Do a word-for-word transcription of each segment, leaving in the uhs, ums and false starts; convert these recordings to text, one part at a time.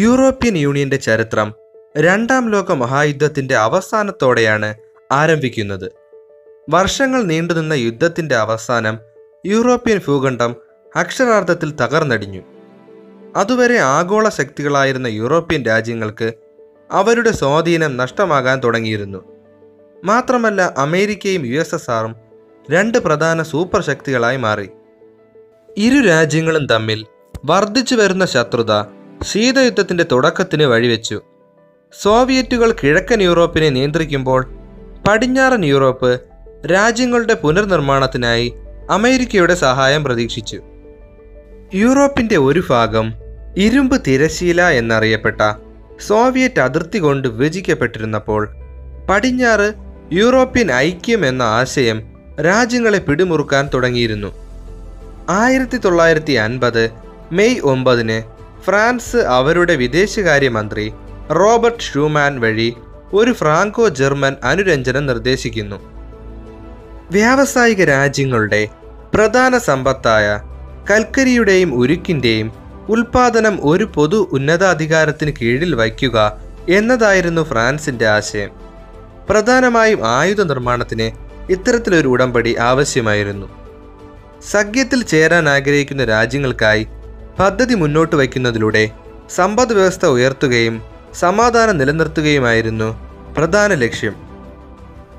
European യൂണിയന്റെ ചരിത്രം രണ്ടാം ലോക മഹായുദ്ധത്തിന്റെ അവസാനത്തോടെയാണ് ആരംഭിക്കുന്നത്. വർഷങ്ങൾ നീണ്ടുനിന്ന യുദ്ധത്തിന്റെ അവസാനം യൂറോപ്യൻ ഭൂഖണ്ഡം അക്ഷരാർത്ഥത്തിൽ തകർന്നടിഞ്ഞു. അതുവരെ ആഗോള ശക്തികളായിരുന്ന യൂറോപ്യൻ രാജ്യങ്ങൾക്ക് അവരുടെ സ്വാധീനം നഷ്ടമാകാൻ തുടങ്ങിയിരുന്നു. മാത്രമല്ല, അമേരിക്കയും യു എസ് എസ് ആറും രണ്ട് പ്രധാന സൂപ്പർ ശക്തികളായി മാറി. ഇരു രാജ്യങ്ങളും തമ്മിൽ വർദ്ധിച്ചു വരുന്ന ശത്രുത ശീതയുദ്ധത്തിൻ്റെ തുടക്കത്തിന് വഴിവെച്ചു. സോവിയറ്റുകൾ കിഴക്കൻ യൂറോപ്പിനെ നിയന്ത്രിക്കുമ്പോൾ പടിഞ്ഞാറൻ യൂറോപ്പ് രാജ്യങ്ങളുടെ പുനർനിർമ്മാണത്തിനായി അമേരിക്കയുടെ സഹായം പ്രതീക്ഷിച്ചു. യൂറോപ്പിൻ്റെ ഒരു ഭാഗം ഇരുമ്പ് തിരശ്ശീല എന്നറിയപ്പെട്ട സോവിയറ്റ് അതിർത്തി കൊണ്ട് വിഭജിക്കപ്പെട്ടിരുന്നപ്പോൾ പടിഞ്ഞാറ് യൂറോപ്യൻ ഐക്യം എന്ന ആശയം രാജ്യങ്ങളെ പിടിമുറുക്കാൻ തുടങ്ങിയിരുന്നു. ആയിരത്തി തൊള്ളായിരത്തി അൻപത് മെയ് ഒമ്പതിന് ഫ്രാൻസ് അവരുടെ വിദേശകാര്യമന്ത്രി റോബർട്ട് ഷൂമാൻ വഴി ഒരു ഫ്രാങ്കോ ജർമ്മൻ അനുരഞ്ജനം നിർദ്ദേശിക്കുന്നു. വ്യാവസായിക രാജ്യങ്ങളുടെ പ്രധാന സമ്പത്തായ കൽക്കരിയുടെയും ഉരുക്കിൻ്റെയും ഉൽപ്പാദനം ഒരു പൊതു ഉന്നതാധികാരത്തിന് കീഴിൽ വയ്ക്കുക എന്നതായിരുന്നു ഫ്രാൻസിൻ്റെ ആശയം. പ്രധാനമായും ആയുധ നിർമ്മാണത്തിന് ഇത്തരത്തിലൊരു ഉടമ്പടി ആവശ്യമായിരുന്നു. സഖ്യത്തിൽ ചേരാൻ ആഗ്രഹിക്കുന്ന രാജ്യങ്ങൾക്കായി പദ്ധതി മുന്നോട്ട് വയ്ക്കുന്നതിലൂടെ സമ്പദ് വ്യവസ്ഥ ഉയർത്തുകയും സമാധാനം നിലനിർത്തുകയുമായിരുന്നു പ്രധാന ലക്ഷ്യം.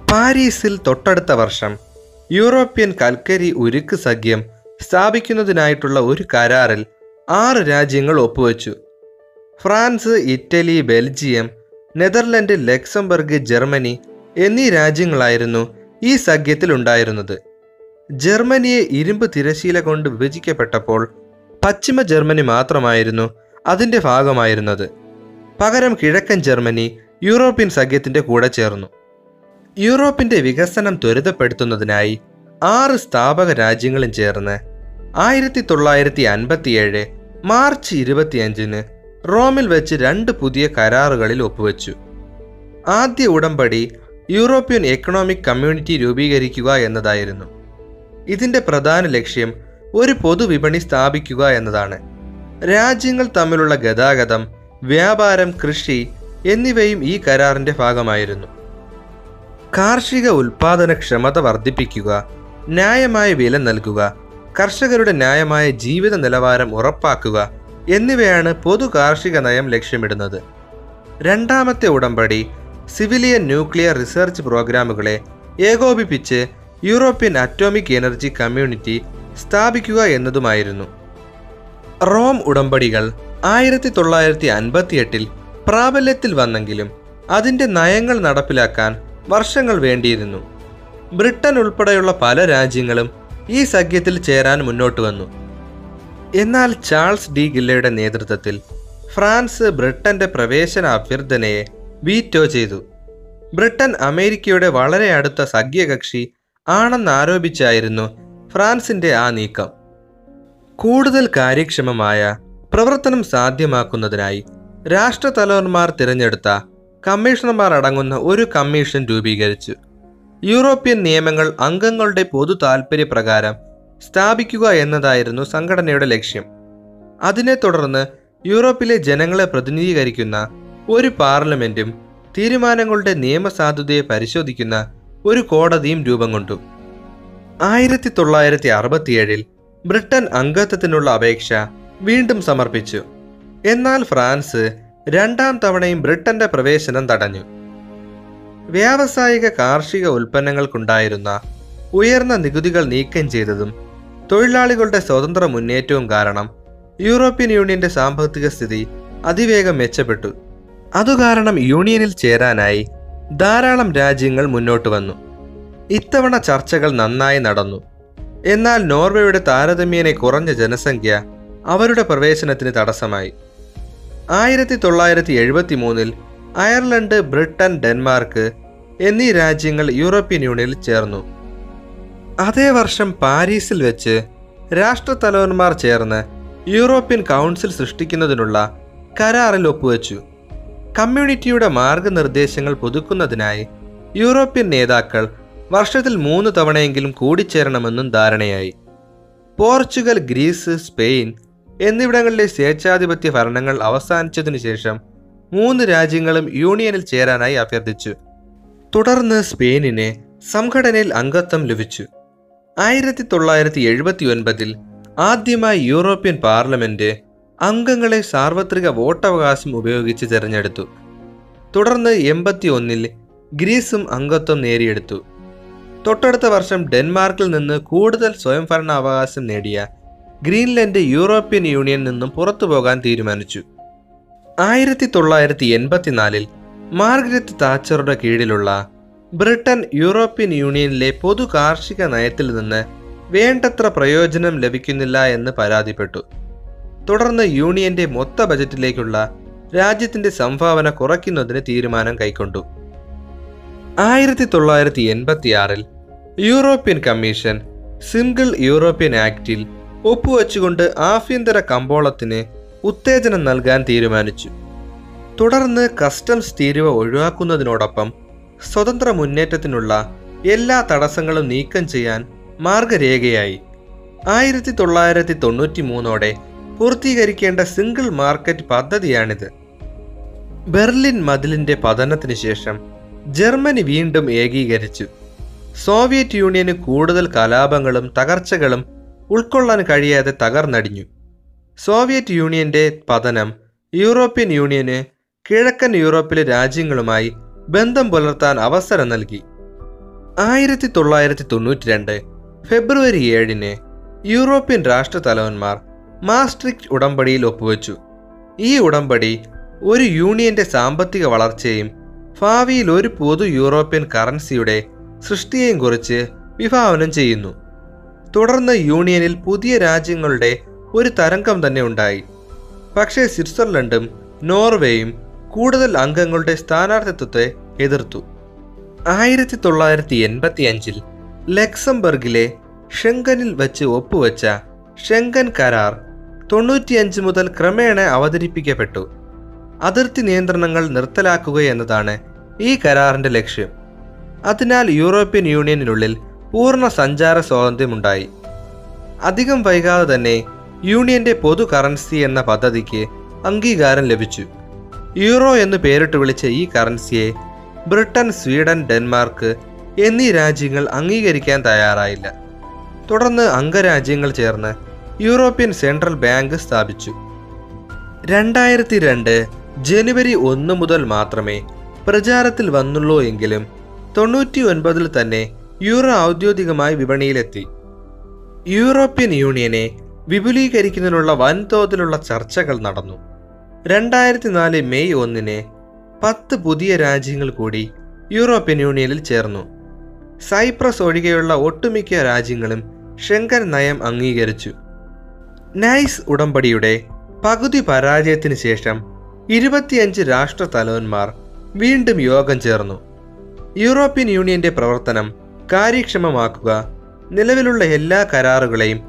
പാരീസിൽ തൊട്ടടുത്ത വർഷം യൂറോപ്യൻ കൽക്കരി ഉരുക്ക് സഖ്യം സ്ഥാപിക്കുന്നതിനായിട്ടുള്ള ഒരു കരാറിൽ ആറ് രാജ്യങ്ങൾ ഒപ്പുവെച്ചു. France, Italy, Belgium, Netherland, Luxembourg, Germany എന്നീ രാജ്യങ്ങളായിരുന്നു ഈ സഖ്യത്തിൽ ഉണ്ടായിരുന്നത്. ജർമ്മനിയെ ഇരുമ്പ് തിരശ്ശീല കൊണ്ട് വിഭജിക്കപ്പെട്ടപ്പോൾ പശ്ചിമ ജർമ്മനി മാത്രമായിരുന്നു അതിൻ്റെ ഭാഗമായിരുന്നത്. പകരം കിഴക്കൻ ജർമ്മനി യൂറോപ്യൻ സഖ്യത്തിൻ്റെ കൂടെ ചേർന്നു. യൂറോപ്പിൻ്റെ വികസനം ത്വരിതപ്പെടുത്തുന്നതിനായി ആറ് സ്ഥാപക രാജ്യങ്ങളും ചേർന്ന് ആയിരത്തി തൊള്ളായിരത്തി അൻപത്തിയേഴ് മാർച്ച് ഇരുപത്തിയഞ്ചിന് റോമിൽ വെച്ച് രണ്ട് പുതിയ കരാറുകളിൽ ഒപ്പുവെച്ചു. ആദ്യ ഉടമ്പടി യൂറോപ്യൻ എക്കണോമിക് കമ്മ്യൂണിറ്റി രൂപീകരിക്കുക എന്നതായിരുന്നു. ഇതിൻ്റെ പ്രധാന ലക്ഷ്യം ഒരു പൊതുവിപണി സ്ഥാപിക്കുക എന്നതാണ്. രാജ്യങ്ങൾ തമ്മിലുള്ള ഗതാഗതം, വ്യാപാരം, കൃഷി എന്നിവയും ഈ കരാറിൻ്റെ ഭാഗമായിരുന്നു. കാർഷിക ഉൽപ്പാദനക്ഷമത വർദ്ധിപ്പിക്കുക, ന്യായമായ വില നൽകുക, കർഷകരുടെ ന്യായമായ ജീവിത നിലവാരം ഉറപ്പാക്കുക എന്നിവയാണ് പൊതു കാർഷിക നയം ലക്ഷ്യമിടുന്നത്. രണ്ടാമത്തെ ഉടമ്പടി സിവിലിയൻ ന്യൂക്ലിയർ റിസർച്ച് പ്രോഗ്രാമുകളെ ഏകോപിപ്പിച്ച് യൂറോപ്യൻ അറ്റോമിക് എനർജി കമ്മ്യൂണിറ്റി സ്ഥാപിക്കുക എന്നതുമായിരുന്നു. റോം ഉടമ്പടികൾ ആയിരത്തി തൊള്ളായിരത്തി അൻപത്തി എട്ടിൽ പ്രാബല്യത്തിൽ വന്നെങ്കിലും അതിൻ്റെ നയങ്ങൾ നടപ്പിലാക്കാൻ വർഷങ്ങൾ വേണ്ടിയിരുന്നു. ബ്രിട്ടൻ ഉൾപ്പെടെയുള്ള പല രാജ്യങ്ങളും ഈ സഖ്യത്തിൽ ചേരാൻ മുന്നോട്ട് വന്നു. എന്നാൽ ചാൾസ് ഡി ഗില്ലയുടെ നേതൃത്വത്തിൽ ഫ്രാൻസ് ബ്രിട്ടന്റെ പ്രവേശന അഭ്യർത്ഥനയെ വീറ്റോ ചെയ്തു. ബ്രിട്ടൻ അമേരിക്കയുടെ വളരെ അടുത്ത സഖ്യകക്ഷി ആണെന്നാരോപിച്ചായിരുന്നു ഫ്രാൻസിൻ്റെ ആ നീക്കം. കൂടുതൽ കാര്യക്ഷമമായ പ്രവർത്തനം സാധ്യമാക്കുന്നതിനായി രാഷ്ട്രതലവന്മാർ തിരഞ്ഞെടുത്ത കമ്മീഷണർമാർ അടങ്ങുന്ന ഒരു കമ്മീഷൻ രൂപീകരിച്ചു. യൂറോപ്യൻ നിയമങ്ങൾ അംഗങ്ങളുടെ പൊതു താൽപര്യപ്രകാരം സ്ഥാപിക്കുക എന്നതായിരുന്നു സംഘടനയുടെ ലക്ഷ്യം. അതിനെ തുടർന്ന് യൂറോപ്പിലെ ജനങ്ങളെ പ്രതിനിധീകരിക്കുന്ന ഒരു പാർലമെൻറ്റും തീരുമാനങ്ങളുടെ നിയമസാധുതയെ പരിശോധിക്കുന്ന ഒരു കോടതിയും രൂപം കൊണ്ടു. ആയിരത്തി തൊള്ളായിരത്തി അറുപത്തിയേഴിൽ ബ്രിട്ടൻ അംഗത്വത്തിനുള്ള അപേക്ഷ വീണ്ടും സമർപ്പിച്ചു. എന്നാൽ ഫ്രാൻസ് രണ്ടാം തവണയും ബ്രിട്ടന്റെ പ്രവേശനം തടഞ്ഞു. വ്യാവസായിക കാർഷിക ഉൽപ്പന്നങ്ങൾക്കുണ്ടായിരുന്ന ഉയർന്ന നികുതികൾ നീക്കം ചെയ്തതും തൊഴിലാളികളുടെ സ്വതന്ത്ര മുന്നേറ്റവും കാരണം യൂറോപ്യൻ യൂണിയന്റെ സാമ്പത്തിക സ്ഥിതി അതിവേഗം മെച്ചപ്പെട്ടു. അതുകാരണം യൂണിയനിൽ ചേരാനായി ധാരാളം രാജ്യങ്ങൾ മുന്നോട്ട് വന്നു. ഇത്തവണ ചർച്ചകൾ നന്നായി നടന്നു. എന്നാൽ നോർവേയുടെ താരതമ്യേന കുറഞ്ഞ ജനസംഖ്യ അവരുടെ പ്രവേശനത്തിന് തടസ്സമായി. ആയിരത്തി തൊള്ളായിരത്തി എഴുപത്തി മൂന്നിൽ അയർലൻഡ്, ബ്രിട്ടൻ, ഡെൻമാർക്ക് എന്നീ രാജ്യങ്ങൾ യൂറോപ്യൻ യൂണിയനിൽ ചേർന്നു. അതേ വർഷം പാരീസിൽ വെച്ച് രാഷ്ട്രതലവന്മാർ ചേർന്ന് യൂറോപ്യൻ കൗൺസിൽ സൃഷ്ടിക്കുന്നതിനുള്ള കരാറിൽ ഒപ്പുവെച്ചു. കമ്മ്യൂണിറ്റിയുടെ മാർഗനിർദ്ദേശങ്ങൾ പുതുക്കുന്നതിനായി യൂറോപ്യൻ നേതാക്കൾ വർഷത്തിൽ മൂന്ന് തവണയെങ്കിലും കൂടിച്ചേരണമെന്നും ധാരണയായി. പോർച്ചുഗൽ, ഗ്രീസ്, സ്പെയിൻ എന്നിവിടങ്ങളിലെ സ്വേച്ഛാധിപത്യ ഭരണങ്ങൾ അവസാനിച്ചതിനു ശേഷം മൂന്ന് രാജ്യങ്ങളും യൂണിയനിൽ ചേരാനായി അഭ്യർത്ഥിച്ചു. തുടർന്ന് സ്പെയിനിന് സംഘടനയിൽ അംഗത്വം ലഭിച്ചു. ആയിരത്തി തൊള്ളായിരത്തി എഴുപത്തി ഒൻപതിൽ ആദ്യമായി യൂറോപ്യൻ പാർലമെന്റ് അംഗങ്ങളെ സാർവത്രിക വോട്ടവകാശം ഉപയോഗിച്ച് തിരഞ്ഞെടുത്തു. തുടർന്ന് എൺപത്തി ഒന്നിൽ ഗ്രീസും അംഗത്വം നേടിയെടുത്തു. തൊട്ടടുത്ത വർഷം ഡെൻമാർക്കിൽ നിന്ന് കൂടുതൽ സ്വയംഭരണാവകാശം നേടിയ ഗ്രീൻലൻഡ് യൂറോപ്യൻ യൂണിയനിൽ നിന്നും പുറത്തു പോകാൻ തീരുമാനിച്ചു. ആയിരത്തി തൊള്ളായിരത്തി എൺപത്തിനാലിൽ മാർഗരറ്റ് താച്ചറുടെ കീഴിലുള്ള ബ്രിട്ടൻ യൂറോപ്യൻ യൂണിയനിലെ പൊതു കാർഷിക നയത്തിൽ നിന്ന് വേണ്ടത്ര പ്രയോജനം ലഭിക്കുന്നില്ല എന്ന് പരാതിപ്പെട്ടു. തുടർന്ന് യൂണിയന്റെ മൊത്ത ബജറ്റിലേക്കുള്ള രാജ്യത്തിന്റെ സംഭാവന കുറയ്ക്കുന്നതിന് തീരുമാനം കൈക്കൊണ്ടു. ആയിരത്തി തൊള്ളായിരത്തി എൺപത്തി ആറിൽ യൂറോപ്യൻ കമ്മീഷൻ സിംഗിൾ യൂറോപ്യൻ ആക്ടിൽ ഒപ്പുവെച്ചുകൊണ്ട് ആഭ്യന്തര കമ്പോളത്തിന് ഉത്തേജനം നൽകാൻ തീരുമാനിച്ചു. തുടർന്ന് കസ്റ്റംസ് തീരുവ ഒഴിവാക്കുന്നതിനോടൊപ്പം സ്വതന്ത്ര മുന്നേറ്റത്തിനുള്ള എല്ലാ തടസ്സങ്ങളും നീക്കം ചെയ്യാൻ മാർഗരേഖയായി. ആയിരത്തി തൊള്ളായിരത്തി തൊണ്ണൂറ്റി മൂന്നോടെ പൂർത്തീകരിക്കേണ്ട സിംഗിൾ മാർക്കറ്റ് പദ്ധതിയാണിത്. ബെർലിൻ മതിലിന്റെ പതനത്തിന് ശേഷം ജർമ്മനി വീണ്ടും ഏകീകരിച്ചു. സോവിയറ്റ് യൂണിയന് കൂടുതൽ കലാപങ്ങളും തകർച്ചകളും ഉൾക്കൊള്ളാൻ കഴിയാതെ തകർന്നടിഞ്ഞു. സോവിയറ്റ് യൂണിയന്റെ പതനം യൂറോപ്യൻ യൂണിയന് കിഴക്കൻ യൂറോപ്പിലെ രാജ്യങ്ങളുമായി ബന്ധം പുലർത്താൻ അവസരം നൽകി. ആയിരത്തി തൊള്ളായിരത്തി തൊണ്ണൂറ്റി രണ്ട് ഫെബ്രുവരി ഏഴിന് യൂറോപ്യൻ രാഷ്ട്രതലവന്മാർ മാസ്ട്രിക്റ്റ് ഉടമ്പടിയിൽ ഒപ്പുവെച്ചു. ഈ ഉടമ്പടി ഒരു യൂണിയന്റെ സാമ്പത്തിക വളർച്ചയും ഭാവിയിൽ ഒരു പൊതു യൂറോപ്യൻ കറൻസിയുടെ സൃഷ്ടിയെയും കുറിച്ച് വിഭാവനം ചെയ്യുന്നു. തുടർന്ന് യൂണിയനിൽ പുതിയ രാജ്യങ്ങളുടെ ഒരു തരംഗം തന്നെ ഉണ്ടായി. പക്ഷേ സ്വിറ്റ്സർലൻഡും നോർവേയും കൂടുതൽ അംഗങ്ങളുടെ സ്ഥാനാർത്ഥിത്വത്തെ എതിർത്തു. ആയിരത്തി തൊള്ളായിരത്തി എൺപത്തി അഞ്ചിൽ ലക്സംബർഗിലെ ഷെങ്കനിൽ വച്ച് ഒപ്പുവെച്ച ഷെങ്കൻ കരാർ തൊണ്ണൂറ്റിയഞ്ച് മുതൽ ക്രമേണ അവതരിപ്പിക്കപ്പെട്ടു. അതിർത്തി നിയന്ത്രണങ്ങൾ നിർത്തലാക്കുകയെന്നതാണ് ഈ കരാറിൻ്റെ ലക്ഷ്യം. അതിനാൽ യൂറോപ്യൻ യൂണിയനുള്ളിൽ പൂർണ്ണ സഞ്ചാര സ്വാതന്ത്ര്യമുണ്ടായി. അധികം വൈകാതെ തന്നെ യൂണിയന്റെ പൊതു കറൻസി എന്ന പദ്ധതിക്ക് അംഗീകാരം ലഭിച്ചു. യൂറോ എന്ന് പേരിട്ട് വിളിച്ച ഈ കറൻസിയെ ബ്രിട്ടൻ, സ്വീഡൻ, ഡെൻമാർക്ക് എന്നീ രാജ്യങ്ങൾ അംഗീകരിക്കാൻ തയ്യാറായില്ല. തുടർന്ന് അംഗരാജ്യങ്ങൾ ചേർന്ന് യൂറോപ്യൻ സെൻട്രൽ ബാങ്ക് സ്ഥാപിച്ചു. രണ്ടായിരത്തി രണ്ട് ജനുവരി ഒന്ന് മുതൽ മാത്രമേ പ്രചാരത്തിൽ വന്നുള്ളൂ എങ്കിലും തൊണ്ണൂറ്റി ഒൻപതിൽ തന്നെ യൂറോ ഔദ്യോഗികമായി വിപണിയിലെത്തി. യൂറോപ്യൻ യൂണിയനെ വിപുലീകരിക്കുന്നതിനുള്ള വൻതോതിലുള്ള ചർച്ചകൾ നടന്നു. രണ്ടായിരത്തി നാല് മെയ് ഒന്നിന് പത്ത് പുതിയ രാജ്യങ്ങൾ കൂടി യൂറോപ്യൻ യൂണിയനിൽ ചേർന്നു. സൈപ്രസ് ഒഴികെയുള്ള ഒട്ടുമിക്ക രാജ്യങ്ങളും ഷെങ്കൻ നയം അംഗീകരിച്ചു. നൈസ് ഉടമ്പടിയുടെ പകുതി പരാജയത്തിന് ശേഷം ഇരുപത്തിയഞ്ച് രാഷ്ട്ര തലവന്മാർ വീണ്ടും യോഗം ചേർന്നു. യൂറോപ്യൻ യൂണിയന്റെ പ്രവർത്തനം കാര്യക്ഷമമാക്കുക, നിലവിലുള്ള എല്ലാ കരാറുകളെയും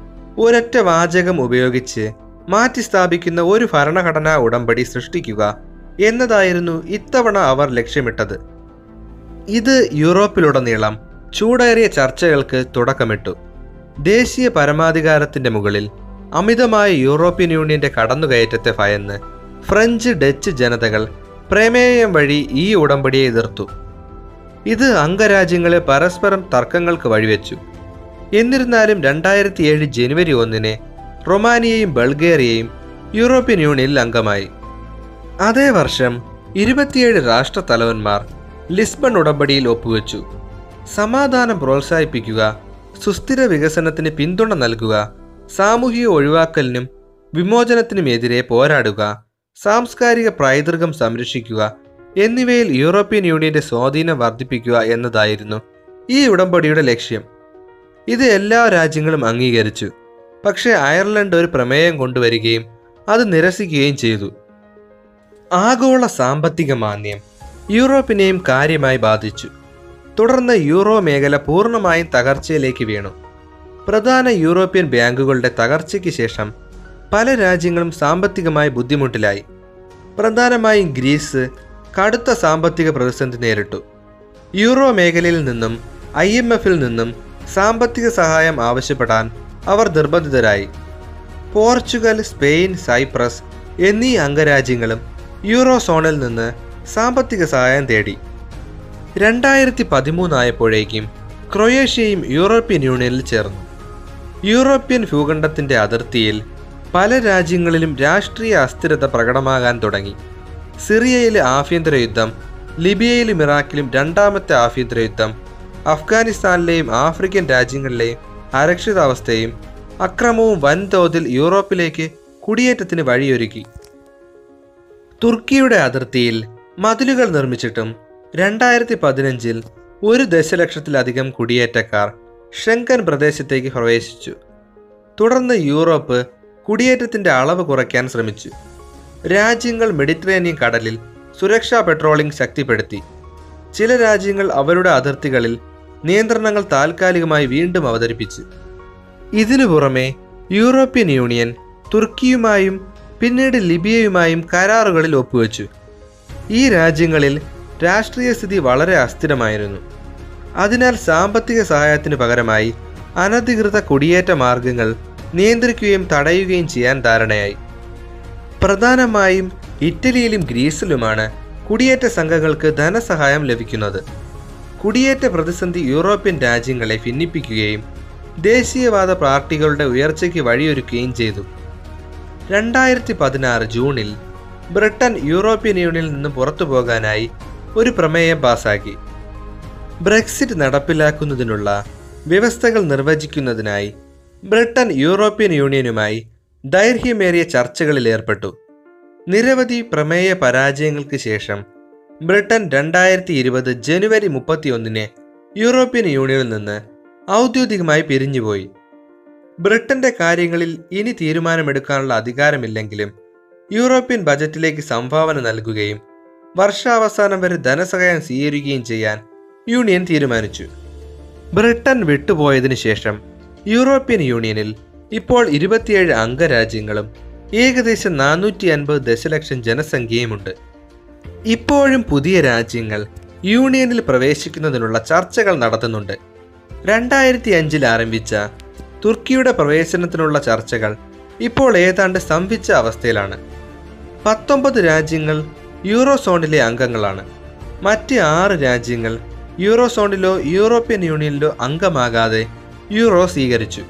ഒരൊറ്റ വാചകം ഉപയോഗിച്ച് മാറ്റിസ്ഥാപിക്കുന്ന ഒരു ഭരണഘടനാ ഉടമ്പടി സൃഷ്ടിക്കുക എന്നതായിരുന്നു ഇത്തവണ അവർ ലക്ഷ്യമിട്ടത്. ഇത് യൂറോപ്പിലുടനീളം ചൂടേറിയ ചർച്ചകൾക്ക് തുടക്കമിട്ടു. ദേശീയ പരമാധികാരത്തിൻ്റെ മുകളിൽ അമിതമായ യൂറോപ്യൻ യൂണിയന്റെ കടന്നുകയറ്റത്തെ ഭയന്ന് ഫ്രഞ്ച്, ഡച്ച് ജനതകൾ പ്രമേയം വഴി ഈ ഉടമ്പടിയെ എതിർത്തു. ഇത് അംഗരാജ്യങ്ങളെ പരസ്പരം തർക്കങ്ങൾക്ക് വഴിവെച്ചു. എന്നിരുന്നാലും രണ്ടായിരത്തി ഏഴ് ജനുവരി ഒന്നിന് റൊമാനിയയും ബൾഗേറിയയും യൂറോപ്യൻ യൂണിയനിൽ അംഗമായി. അതേ വർഷം ഇരുപത്തിയേഴ് രാഷ്ട്ര തലവന്മാർ ലിസ്ബൺ ഉടമ്പടിയിൽ ഒപ്പുവെച്ചു. സമാധാനം പ്രോത്സാഹിപ്പിക്കുക, സുസ്ഥിര വികസനത്തിന് പിന്തുണ നൽകുക, സാമൂഹിക ഒഴിവാക്കലിനും വിമോചനത്തിനുമെതിരെ പോരാടുക, സാംസ്കാരിക പൈതൃകം സംരക്ഷിക്കുക എന്നിവയിൽ യൂറോപ്യൻ യൂണിയന്റെ സ്വാധീനം വർദ്ധിപ്പിക്കുക എന്നതായിരുന്നു ഈ ഉടമ്പടിയുടെ ലക്ഷ്യം. ഇത് എല്ലാ രാജ്യങ്ങളും അംഗീകരിച്ചു. പക്ഷേ അയർലൻഡ് ഒരു പ്രമേയം കൊണ്ടുവരികയും അത് നിരസിക്കുകയും ചെയ്തു. ആഗോള സാമ്പത്തിക മാന്ദ്യം യൂറോപ്പിനെയും കാര്യമായി ബാധിച്ചു. തുടർന്ന് യൂറോ മേഖല പൂർണ്ണമായും തകർച്ചയിലേക്ക് വീണു. പ്രധാന യൂറോപ്യൻ ബാങ്കുകളുടെ തകർച്ചയ്ക്ക് ശേഷം പല രാജ്യങ്ങളും സാമ്പത്തികമായി ബുദ്ധിമുട്ടിലായി. പ്രധാനമായും ഗ്രീസ് കടുത്ത സാമ്പത്തിക പ്രതിസന്ധി നേരിട്ടു. യൂറോ മേഖലയിൽ നിന്നും ഐ എം എഫിൽ നിന്നും സാമ്പത്തിക സഹായം ആവശ്യപ്പെടാൻ അവർ നിർബന്ധിതരായി. പോർച്ചുഗൽ, സ്പെയിൻ, സൈപ്രസ് എന്നീ അംഗരാജ്യങ്ങളും യൂറോ സോണിൽ നിന്ന് സാമ്പത്തിക സഹായം തേടി. രണ്ടായിരത്തി പതിമൂന്നായപ്പോഴേക്കും ക്രൊയേഷ്യയും യൂറോപ്യൻ യൂണിയനിൽ ചേർന്നു. യൂറോപ്യൻ ഭൂഖണ്ഡത്തിൻ്റെ അതിർത്തിയിൽ പല രാജ്യങ്ങളിലും രാഷ്ട്രീയ അസ്ഥിരത പ്രകടമാകാൻ തുടങ്ങി. സിറിയയിലെ ആഭ്യന്തര യുദ്ധം, ലിബിയയിലും ഇറാഖിലും രണ്ടാമത്തെ ആഭ്യന്തര യുദ്ധം, അഫ്ഗാനിസ്ഥാനിലെയും ആഫ്രിക്കൻ രാജ്യങ്ങളിലെയും അരക്ഷിതാവസ്ഥയും അക്രമവും വൻതോതിൽ യൂറോപ്പിലേക്ക് കുടിയേറ്റത്തിന് വഴിയൊരുക്കി. തുർക്കിയുടെ അതിർത്തിയിൽ മതിലുകൾ നിർമ്മിച്ചിട്ടും രണ്ടായിരത്തി പതിനഞ്ചിൽ ഒരു ദശലക്ഷത്തിലധികം കുടിയേറ്റക്കാർ ഷെങ്കൻ പ്രദേശത്തേക്ക് പ്രവേശിച്ചു. തുടർന്ന് യൂറോപ്പ് കുടിയേറ്റത്തിൻ്റെ അളവ് കുറയ്ക്കാൻ ശ്രമിച്ചു. രാജ്യങ്ങൾ മെഡിറ്ററേനിയൻ കടലിൽ സുരക്ഷാ പെട്രോളിംഗ് ശക്തിപ്പെടുത്തി. ചില രാജ്യങ്ങൾ അവരുടെ അതിർത്തികളിൽ നിയന്ത്രണങ്ങൾ താൽക്കാലികമായി വീണ്ടും അവതരിപ്പിച്ചു. ഇതിനു പുറമെ യൂറോപ്യൻ യൂണിയൻ തുർക്കിയുമായും പിന്നീട് ലിബിയയുമായും കരാറുകളിൽ ഒപ്പുവെച്ചു. ഈ രാജ്യങ്ങളിൽ രാഷ്ട്രീയ സ്ഥിതി വളരെ അസ്ഥിരമായിരുന്നു. അതിനാൽ സാമ്പത്തിക സഹായത്തിനു പകരമായി അനധികൃത കുടിയേറ്റ മാർഗങ്ങൾ നിയന്ത്രിക്കുകയും തടയുകയും ചെയ്യാൻ ധാരണയായി. പ്രധാനമായും ഇറ്റലിയിലും ഗ്രീസിലുമാണ് കുടിയേറ്റ സംഘങ്ങൾക്ക് ധനസഹായം ലഭിക്കുന്നത്. കുടിയേറ്റ പ്രതിസന്ധി യൂറോപ്യൻ രാജ്യങ്ങളെ ഭിന്നിപ്പിക്കുകയും ദേശീയവാദ പാർട്ടികളുടെ ഉയർച്ചയ്ക്ക് വഴിയൊരുക്കുകയും ചെയ്തു. രണ്ടായിരത്തി പതിനാറ് ജൂണിൽ ബ്രിട്ടൻ യൂറോപ്യൻ യൂണിയനിൽ നിന്ന് പുറത്തു പോകാനായി ഒരു പ്രമേയം പാസാക്കി. ബ്രെക്സിറ്റ് നടപ്പിലാക്കുന്നതിനുള്ള വ്യവസ്ഥകൾ നിർവചിക്കുന്നതിനായി ബ്രിട്ടൻ യൂറോപ്യൻ യൂണിയനുമായി ദൈർഘ്യമേറിയ ചർച്ചകളിൽ ഏർപ്പെട്ടു. നിരവധി പ്രമേയ പരാജയങ്ങൾക്ക് ശേഷം ബ്രിട്ടൻ രണ്ടായിരത്തി ഇരുപത് ജനുവരി മുപ്പത്തിയൊന്നിന് യൂറോപ്യൻ യൂണിയനിൽ നിന്ന് ഔദ്യോഗികമായി പിരിഞ്ഞുപോയി. ബ്രിട്ടന്റെ കാര്യങ്ങളിൽ ഇനി തീരുമാനമെടുക്കാനുള്ള അധികാരമില്ലെങ്കിലും യൂറോപ്യൻ ബജറ്റിലേക്ക് സംഭാവന നൽകുകയും വർഷാവസാനം വരെ ധനസഹായം സ്വീകരിക്കുകയും ചെയ്യാൻ യൂണിയൻ തീരുമാനിച്ചു. ബ്രിട്ടൻ വിട്ടുപോയതിനു ശേഷം യൂറോപ്യൻ യൂണിയനിൽ ഇപ്പോൾ ഇരുപത്തിയേഴ് അംഗരാജ്യങ്ങളും ഏകദേശം നാനൂറ്റി അൻപത് ദശലക്ഷം ജനസംഖ്യയുമുണ്ട്. ഇപ്പോഴും പുതിയ രാജ്യങ്ങൾ യൂണിയനിൽ പ്രവേശിക്കുന്നതിനുള്ള ചർച്ചകൾ നടത്തുന്നുണ്ട്. രണ്ടായിരത്തി അഞ്ചിൽ ആരംഭിച്ച തുർക്കിയുടെ പ്രവേശനത്തിനുള്ള ചർച്ചകൾ ഇപ്പോൾ ഏതാണ്ട് സ്തംഭിച്ച അവസ്ഥയിലാണ്. പത്തൊമ്പത് രാജ്യങ്ങൾ യൂറോസോണിലെ അംഗങ്ങളാണ്. മറ്റ് ആറ് രാജ്യങ്ങൾ യൂറോസോണിലോ യൂറോപ്യൻ യൂണിയനിലോ അംഗമാകാതെ യൂറോ സ്വീകരിച്ചു.